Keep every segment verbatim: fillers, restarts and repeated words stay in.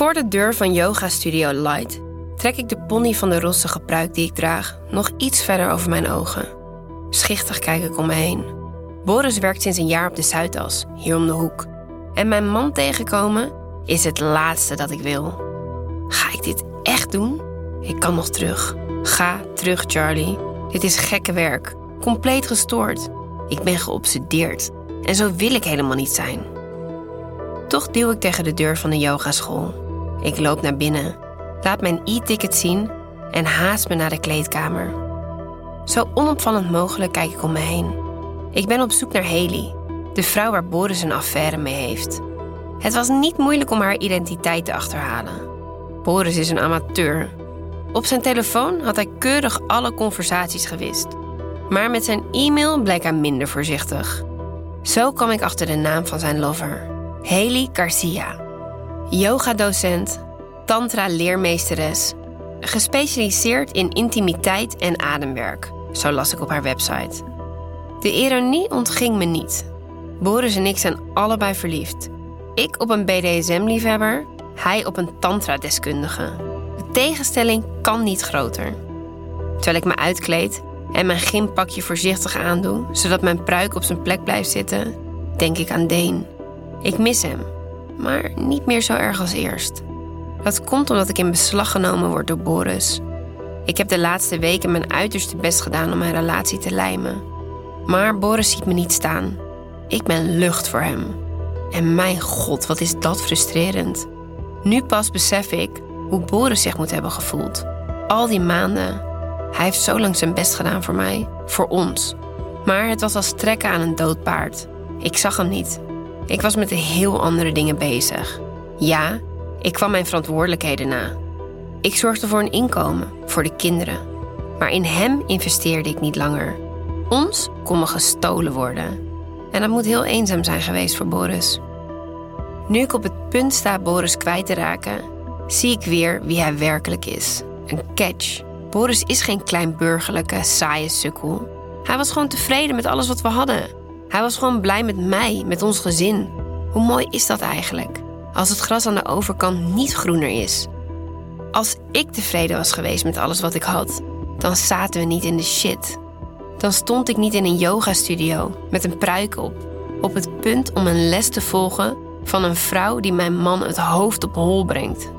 Voor de deur van Yoga Studio Light trek ik de pony van de rossige pruik die ik draag nog iets verder over mijn ogen. Schichtig kijk ik om me heen. Boris werkt sinds een jaar op de Zuidas, hier om de hoek. En mijn man tegenkomen is het laatste dat ik wil. Ga ik dit echt doen? Ik kan nog terug. Ga terug, Charlie. Dit is gekke werk. Compleet gestoord. Ik ben geobsedeerd. En zo wil ik helemaal niet zijn. Toch duw ik tegen de deur van de yogaschool. Ik loop naar binnen, laat mijn e-ticket zien en haast me naar de kleedkamer. Zo onopvallend mogelijk kijk ik om me heen. Ik ben op zoek naar Haley, de vrouw waar Boris een affaire mee heeft. Het was niet moeilijk om haar identiteit te achterhalen. Boris is een amateur. Op zijn telefoon had hij keurig alle conversaties gewist. Maar met zijn e-mail bleek hij minder voorzichtig. Zo kwam ik achter de naam van zijn lover, Haley Garcia. Yogadocent, tantra-leermeesteres, gespecialiseerd in intimiteit en ademwerk, zo las ik op haar website. De ironie ontging me niet. Boris en ik zijn allebei verliefd. Ik op een B D S M-liefhebber, hij op een tantra-deskundige. De tegenstelling kan niet groter. Terwijl ik me uitkleed en mijn gympakje voorzichtig aandoe, zodat mijn pruik op zijn plek blijft zitten, denk ik aan Deen. Ik mis hem, maar niet meer zo erg als eerst. Dat komt omdat ik in beslag genomen word door Boris. Ik heb de laatste weken mijn uiterste best gedaan om mijn relatie te lijmen. Maar Boris ziet me niet staan. Ik ben lucht voor hem. En mijn god, wat is dat frustrerend. Nu pas besef ik hoe Boris zich moet hebben gevoeld. Al die maanden. Hij heeft zo lang zijn best gedaan voor mij, voor ons. Maar het was als trekken aan een dood paard. Ik zag hem niet. Ik was met heel andere dingen bezig. Ja, ik kwam mijn verantwoordelijkheden na. Ik zorgde voor een inkomen, voor de kinderen. Maar in hem investeerde ik niet langer. Ons kon me gestolen worden. En dat moet heel eenzaam zijn geweest voor Boris. Nu ik op het punt sta Boris kwijt te raken, zie ik weer wie hij werkelijk is. Een catch. Boris is geen kleinburgerlijke, saaie sukkel. Hij was gewoon tevreden met alles wat we hadden. Hij was gewoon blij met mij, met ons gezin. Hoe mooi is dat eigenlijk? Als het gras aan de overkant niet groener is. Als ik tevreden was geweest met alles wat ik had, dan zaten we niet in de shit. Dan stond ik niet in een yogastudio met een pruik op. Op het punt om een les te volgen van een vrouw die mijn man het hoofd op hol brengt.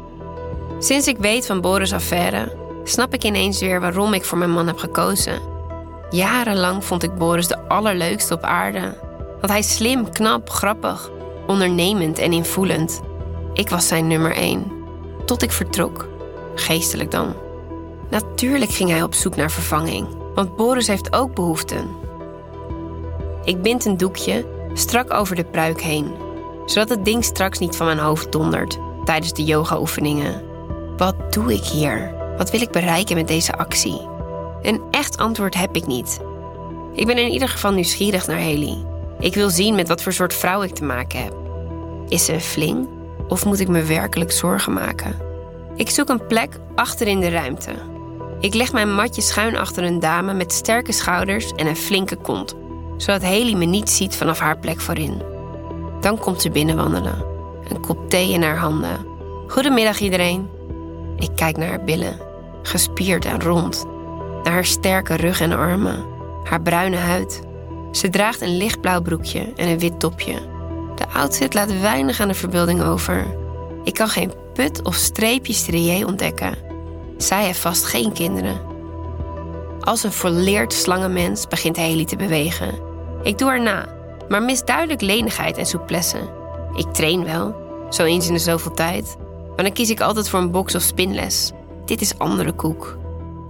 Sinds ik weet van Boris' affaire, snap ik ineens weer waarom ik voor mijn man heb gekozen. Jarenlang vond ik Boris de allerleukste op aarde. Want hij is slim, knap, grappig, ondernemend en invoelend. Ik was zijn nummer één. Tot ik vertrok. Geestelijk dan. Natuurlijk ging hij op zoek naar vervanging. Want Boris heeft ook behoeften. Ik bind een doekje strak over de pruik heen. Zodat het ding straks niet van mijn hoofd dondert tijdens de yoga-oefeningen. Wat doe ik hier? Wat wil ik bereiken met deze actie? Een echt antwoord heb ik niet. Ik ben in ieder geval nieuwsgierig naar Haley. Ik wil zien met wat voor soort vrouw ik te maken heb. Is ze een fling? Of moet ik me werkelijk zorgen maken? Ik zoek een plek achter in de ruimte. Ik leg mijn matje schuin achter een dame met sterke schouders en een flinke kont. Zodat Haley me niet ziet vanaf haar plek voorin. Dan komt ze binnenwandelen. Een kop thee in haar handen. Goedemiddag iedereen. Ik kijk naar haar billen. Gespierd en rond. Naar haar sterke rug en armen, haar bruine huid. Ze draagt een lichtblauw broekje en een wit topje. De outfit laat weinig aan de verbeelding over. Ik kan geen put of streepje strié ontdekken. Zij heeft vast geen kinderen. Als een volleerd slangenmens begint Haley te bewegen. Ik doe haar na, maar mis duidelijk lenigheid en souplesse. Ik train wel, zo eens in de zoveel tijd. Maar dan kies ik altijd voor een boks- of spinles. Dit is andere koek.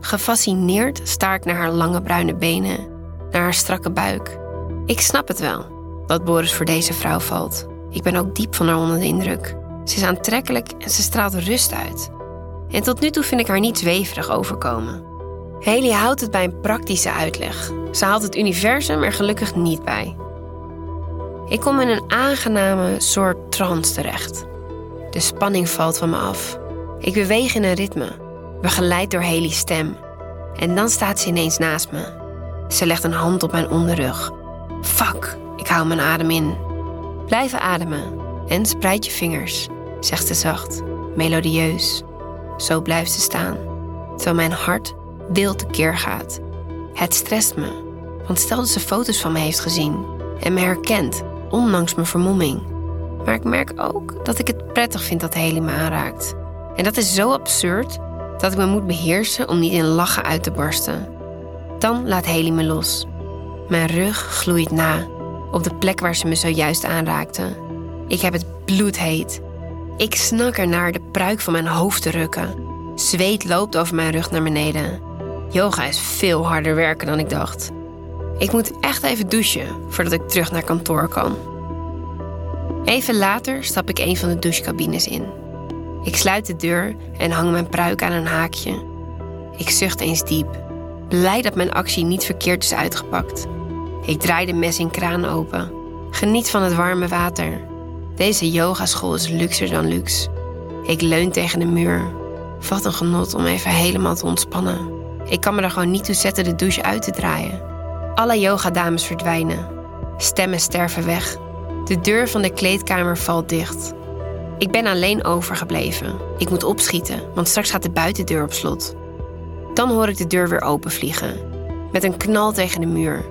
Gefascineerd staar ik naar haar lange bruine benen, naar haar strakke buik. Ik snap het wel, dat Boris voor deze vrouw valt. Ik ben ook diep van haar onder de indruk. Ze is aantrekkelijk en ze straalt rust uit. En tot nu toe vind ik haar niet zweverig overkomen. Haley houdt het bij een praktische uitleg. Ze haalt het universum er gelukkig niet bij. Ik kom in een aangename soort trance terecht. De spanning valt van me af. Ik beweeg in een ritme. Begeleid door Haley's stem. En dan staat ze ineens naast me. Ze legt een hand op mijn onderrug. Fuck, ik hou mijn adem in. Blijf ademen en spreid je vingers, zegt ze zacht. melodieus. Zo blijft ze staan, terwijl mijn hart wild tekeer gaat. Het strest me, want stel dat ze foto's van me heeft gezien en me herkent, ondanks mijn vermomming. Maar ik merk ook dat ik het prettig vind dat Haley me aanraakt. En dat is zo absurd dat ik me moet beheersen om niet in lachen uit te barsten. Dan laat Haley me los. Mijn rug gloeit na, op de plek waar ze me zojuist aanraakte. Ik heb het bloedheet. Ik snak ernaar de pruik van mijn hoofd te rukken. Zweet loopt over mijn rug naar beneden. Yoga is veel harder werken dan ik dacht. Ik moet echt even douchen voordat ik terug naar kantoor kan. Even later stap ik een van de douchecabines in. Ik sluit de deur en hang mijn pruik aan een haakje. Ik zucht eens diep, blij dat mijn actie niet verkeerd is uitgepakt. Ik draai de mes in kraan open. Geniet van het warme water. Deze yogaschool is luxer dan luxe. Ik leun tegen de muur. Wat een genot om even helemaal te ontspannen. Ik kan me er gewoon niet toe zetten de douche uit te draaien. Alle yogadames verdwijnen. Stemmen sterven weg. De deur van de kleedkamer valt dicht. Ik ben alleen overgebleven. Ik moet opschieten, want straks gaat de buitendeur op slot. Dan hoor ik de deur weer openvliegen. Met een knal tegen de muur.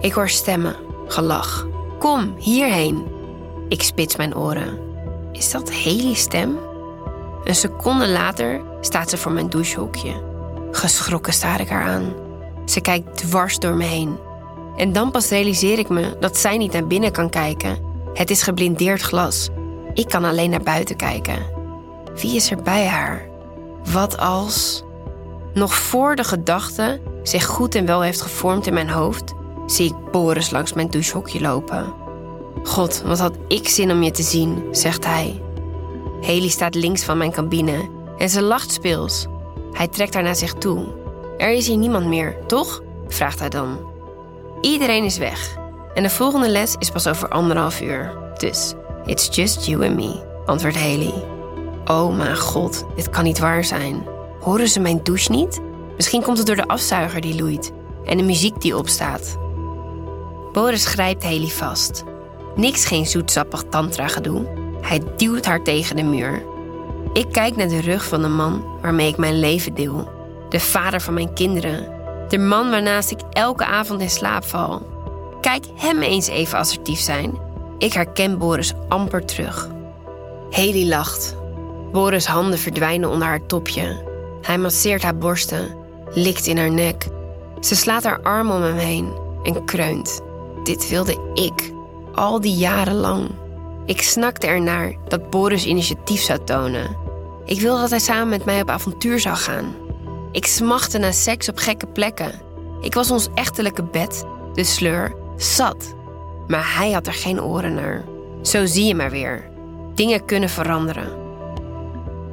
Ik hoor stemmen, gelach. Kom, hierheen. Ik spits mijn oren. Is dat Haley's stem? Een seconde later staat ze voor mijn douchehoekje. Geschrokken staar ik haar aan. Ze kijkt dwars door me heen. En dan pas realiseer ik me dat zij niet naar binnen kan kijken. Het is geblindeerd glas. Ik kan alleen naar buiten kijken. Wie is er bij haar? Wat als? Nog voor de gedachte zich goed en wel heeft gevormd in mijn hoofd, zie ik Boris langs mijn douchehokje lopen. God, wat had ik zin om je te zien, zegt hij. Haley staat links van mijn cabine en ze lacht speels. Hij trekt haar naar zich toe. Er is hier niemand meer, toch? Vraagt hij dan. Iedereen is weg. En de volgende les is pas over anderhalf uur. Dus, it's just you and me, antwoordt Haley. Oh mijn god, dit kan niet waar zijn. Horen ze mijn douche niet? Misschien komt het door de afzuiger die loeit en de muziek die opstaat. Boris grijpt Haley vast. Niks geen zoetsappig tantra-gedoe. Hij duwt haar tegen de muur. Ik kijk naar de rug van de man waarmee ik mijn leven deel. De vader van mijn kinderen. De man waarnaast ik elke avond in slaap val. Kijk hem eens even assertief zijn. Ik herken Boris amper terug. Haley lacht. Boris' handen verdwijnen onder haar topje. Hij masseert haar borsten, likt in haar nek. Ze slaat haar arm om hem heen en kreunt. Dit wilde ik, al die jaren lang. Ik snakte ernaar dat Boris initiatief zou tonen. Ik wilde dat hij samen met mij op avontuur zou gaan. Ik smachtte naar seks op gekke plekken. Ik was ons echtelijke bed, de sleur, zat. Maar hij had er geen oren naar. Zo zie je maar weer. Dingen kunnen veranderen.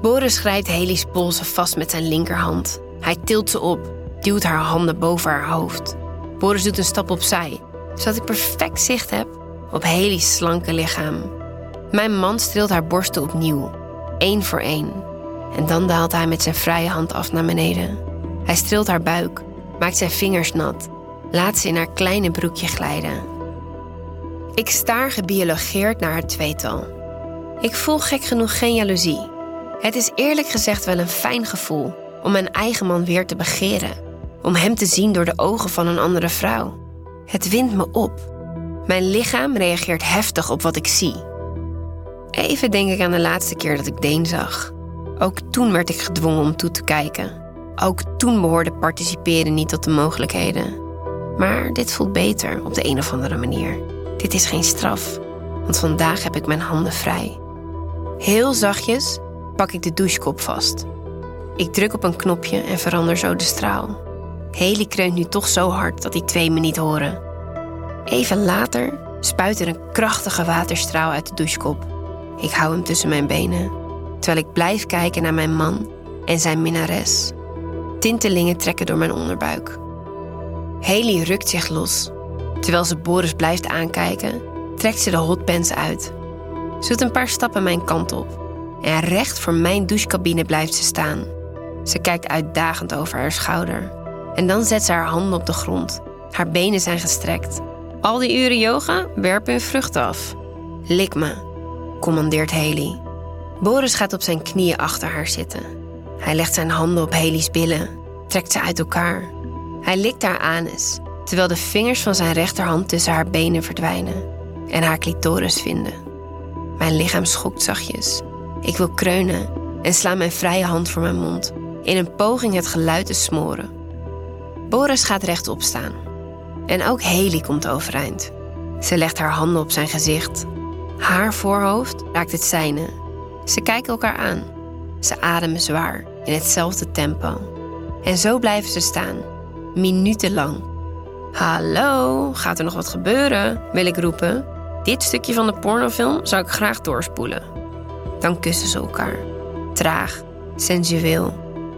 Boris grijpt Haley's polsen vast met zijn linkerhand. Hij tilt ze op, duwt haar handen boven haar hoofd. Boris doet een stap opzij, zodat ik perfect zicht heb op Haley's slanke lichaam. Mijn man streelt haar borsten opnieuw, één voor één. En dan daalt hij met zijn vrije hand af naar beneden. Hij streelt haar buik, maakt zijn vingers nat, laat ze in haar kleine broekje glijden. Ik staar gebiologeerd naar haar tweetal. Ik voel gek genoeg geen jaloezie. Het is eerlijk gezegd wel een fijn gevoel om mijn eigen man weer te begeren. Om hem te zien door de ogen van een andere vrouw. Het windt me op. Mijn lichaam reageert heftig op wat ik zie. Even denk ik aan de laatste keer dat ik Deen zag. Ook toen werd ik gedwongen om toe te kijken. Ook toen behoorde participeren niet tot de mogelijkheden. Maar dit voelt beter op de een of andere manier. Dit is geen straf, want vandaag heb ik mijn handen vrij. Heel zachtjes pak ik de douchekop vast. Ik druk op een knopje en verander zo de straal. Haley kreunt nu toch zo hard dat die twee me niet horen. Even later spuit er een krachtige waterstraal uit de douchekop. Ik hou hem tussen mijn benen, terwijl ik blijf kijken naar mijn man en zijn minnares. Tintelingen trekken door mijn onderbuik. Haley rukt zich los. Terwijl ze Boris blijft aankijken, trekt ze de hotpants uit. Ze doet een paar stappen mijn kant op en recht voor mijn douchecabine blijft ze staan. Ze kijkt uitdagend over haar schouder en dan zet ze haar handen op de grond. Haar benen zijn gestrekt. Al die uren yoga werpen hun vruchten af. Lik me, commandeert Haley. Boris gaat op zijn knieën achter haar zitten. Hij legt zijn handen op Haley's billen, trekt ze uit elkaar. Hij likt haar anus, terwijl de vingers van zijn rechterhand tussen haar benen verdwijnen en haar clitoris vinden. Mijn lichaam schokt zachtjes. Ik wil kreunen en sla mijn vrije hand voor mijn mond, in een poging het geluid te smoren. Boris gaat rechtop staan. En ook Haley komt overeind. Ze legt haar handen op zijn gezicht. Haar voorhoofd raakt het zijne. Ze kijken elkaar aan. Ze ademen zwaar, in hetzelfde tempo. En zo blijven ze staan, minutenlang. Hallo, gaat er nog wat gebeuren? Wil ik roepen. Dit stukje van de pornofilm zou ik graag doorspoelen. Dan kussen ze elkaar. Traag, sensueel,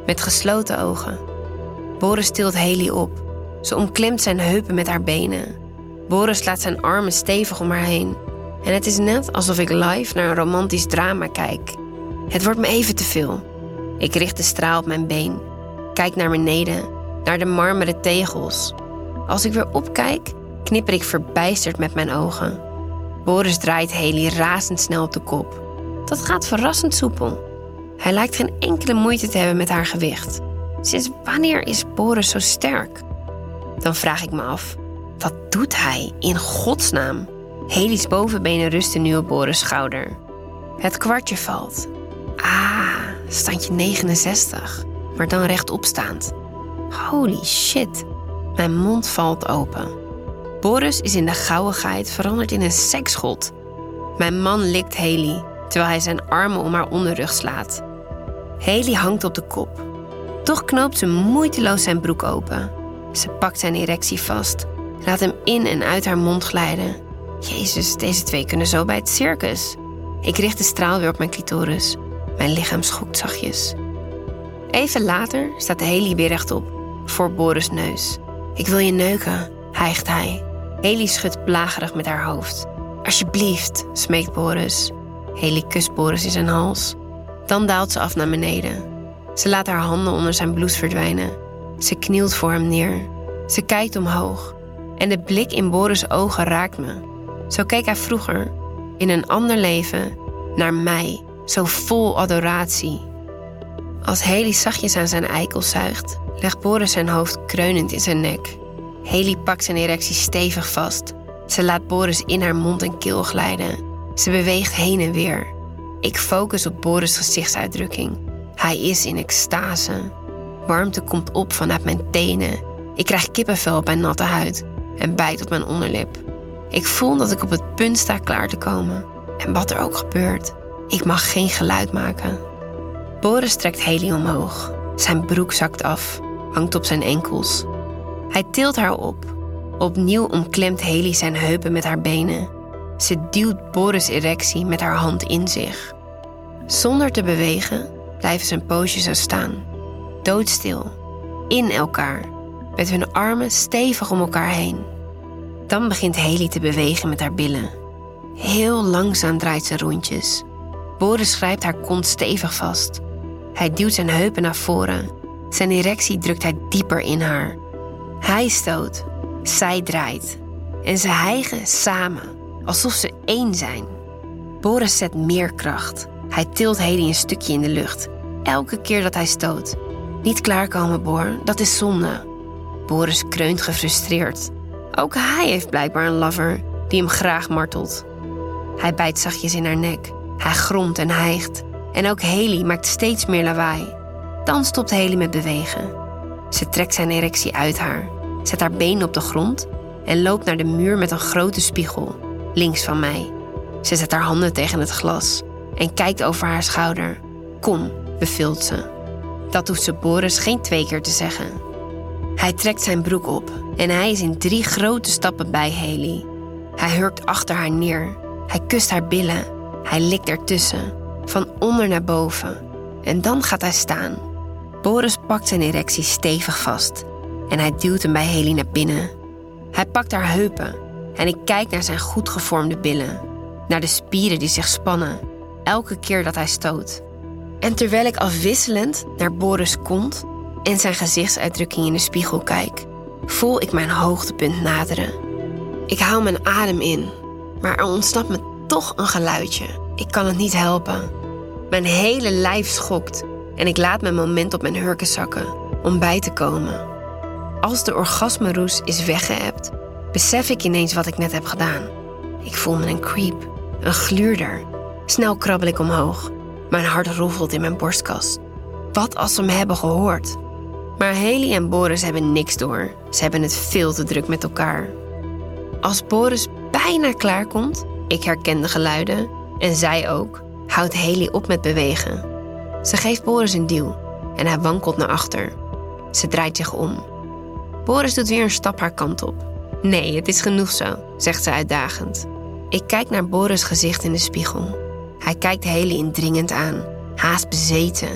met gesloten ogen. Boris tilt Haley op. Ze omklimt zijn heupen met haar benen. Boris laat zijn armen stevig om haar heen. En het is net alsof ik live naar een romantisch drama kijk. Het wordt me even te veel. Ik richt de straal op mijn been. Kijk naar beneden, naar de marmeren tegels. Als ik weer opkijk, knipper ik verbijsterd met mijn ogen. Boris draait Haley razendsnel op de kop. Dat gaat verrassend soepel. Hij lijkt geen enkele moeite te hebben met haar gewicht. Sinds wanneer is Boris zo sterk? Dan vraag ik me af, wat doet hij in godsnaam? Haley's bovenbenen rusten nu op Boris' schouder. Het kwartje valt. Ah, standje negenenzestig, maar dan rechtopstaand. Holy shit, mijn mond valt open. Boris is in de gauwigheid veranderd in een seksgod. Mijn man likt Haley, terwijl hij zijn armen om haar onderrug slaat. Haley hangt op de kop. Toch knoopt ze moeiteloos zijn broek open. Ze pakt zijn erectie vast, laat hem in en uit haar mond glijden. Jezus, deze twee kunnen zo bij het circus. Ik richt de straal weer op mijn clitoris. Mijn lichaam schokt zachtjes. Even later staat Haley weer rechtop, voor Boris' neus. Ik wil je neuken, hijgt hij. Haley schudt plagerig met haar hoofd. Alsjeblieft, smeekt Boris. Haley kust Boris in zijn hals. Dan daalt ze af naar beneden. Ze laat haar handen onder zijn blouse verdwijnen. Ze knielt voor hem neer. Ze kijkt omhoog. En de blik in Boris' ogen raakt me. Zo keek hij vroeger, in een ander leven, naar mij. Zo vol adoratie. Als Haley zachtjes aan zijn eikel zuigt, legt Boris zijn hoofd kreunend in zijn nek. Haley pakt zijn erectie stevig vast. Ze laat Boris in haar mond en keel glijden. Ze beweegt heen en weer. Ik focus op Boris' gezichtsuitdrukking. Hij is in extase. Warmte komt op vanuit mijn tenen. Ik krijg kippenvel op mijn natte huid en bijt op mijn onderlip. Ik voel dat ik op het punt sta klaar te komen. En wat er ook gebeurt, ik mag geen geluid maken. Boris trekt Haley omhoog. Zijn broek zakt af, hangt op zijn enkels. Hij tilt haar op. Opnieuw omklemt Haley zijn heupen met haar benen. Ze duwt Boris' erectie met haar hand in zich. Zonder te bewegen blijven ze een poosje zo staan. Doodstil, in elkaar, met hun armen stevig om elkaar heen. Dan begint Haley te bewegen met haar billen. Heel langzaam draait ze rondjes. Boris grijpt haar kont stevig vast. Hij duwt zijn heupen naar voren. Zijn erectie drukt hij dieper in haar. Hij stoot, zij draait. En ze hijgen samen, alsof ze één zijn. Boris zet meer kracht. Hij tilt Haley een stukje in de lucht, elke keer dat hij stoot. Niet klaarkomen, Boor, dat is zonde. Boris kreunt gefrustreerd. Ook hij heeft blijkbaar een lover die hem graag martelt. Hij bijt zachtjes in haar nek. Hij gromt en hijgt. En ook Haley maakt steeds meer lawaai. Dan stopt Haley met bewegen. Ze trekt zijn erectie uit haar, zet haar benen op de grond en loopt naar de muur met een grote spiegel, links van mij. Ze zet haar handen tegen het glas en kijkt over haar schouder. Kom, beveelt ze. Dat hoeft ze Boris geen twee keer te zeggen. Hij trekt zijn broek op en hij is in drie grote stappen bij Haley. Hij hurkt achter haar neer. Hij kust haar billen. Hij likt ertussen, van onder naar boven. En dan gaat hij staan. Boris pakt zijn erectie stevig vast en hij duwt hem bij Haley naar binnen. Hij pakt haar heupen en ik kijk naar zijn goed gevormde billen. Naar de spieren die zich spannen, elke keer dat hij stoot. En terwijl ik afwisselend naar Boris' kont en zijn gezichtsuitdrukking in de spiegel kijk, voel ik mijn hoogtepunt naderen. Ik haal mijn adem in, maar er ontsnapt me toch een geluidje. Ik kan het niet helpen. Mijn hele lijf schokt en ik laat mijn moment op mijn hurken zakken om bij te komen. Als de orgasmeroes is weggeëpt, besef ik ineens wat ik net heb gedaan. Ik voel me een creep, een gluurder. Snel krabbel ik omhoog. Mijn hart roffelt in mijn borstkas. Wat als ze me hebben gehoord? Maar Haley en Boris hebben niks door. Ze hebben het veel te druk met elkaar. Als Boris bijna klaar komt, ik herken de geluiden, en zij ook, houdt Haley op met bewegen. Ze geeft Boris een duw en hij wankelt naar achter. Ze draait zich om. Boris doet weer een stap haar kant op. Nee, het is genoeg zo, zegt ze uitdagend. Ik kijk naar Boris' gezicht in de spiegel. Hij kijkt Haley indringend aan, haast bezeten.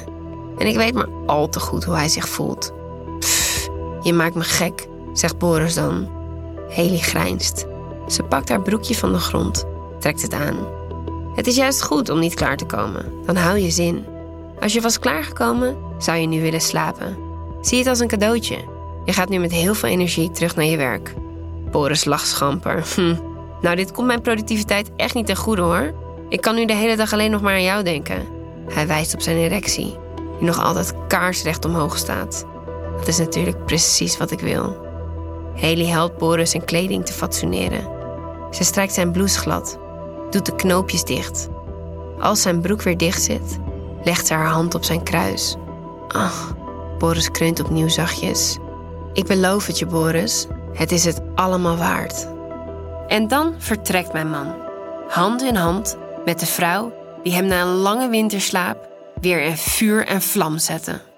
En ik weet maar al te goed hoe hij zich voelt. Pff, je maakt me gek, zegt Boris dan. Haley grijnst. Ze pakt haar broekje van de grond, trekt het aan. Het is juist goed om niet klaar te komen, dan hou je zin. Als je was klaargekomen, zou je nu willen slapen. Zie het als een cadeautje. Je gaat nu met heel veel energie terug naar je werk. Boris lacht schamper. Hm. Nou, dit komt mijn productiviteit echt niet ten goede, hoor. Ik kan nu de hele dag alleen nog maar aan jou denken. Hij wijst op zijn erectie, die nog altijd kaarsrecht omhoog staat. Dat is natuurlijk precies wat ik wil. Haley helpt Boris zijn kleding te fatsoeneren. Ze strijkt zijn blouse glad, doet de knoopjes dicht. Als zijn broek weer dicht zit, legt ze haar hand op zijn kruis. Ach, Boris kreunt opnieuw zachtjes. Ik beloof het je, Boris. Het is het allemaal waard. En dan vertrekt mijn man, hand in hand met de vrouw die hem na een lange winterslaap weer in vuur en vlam zette.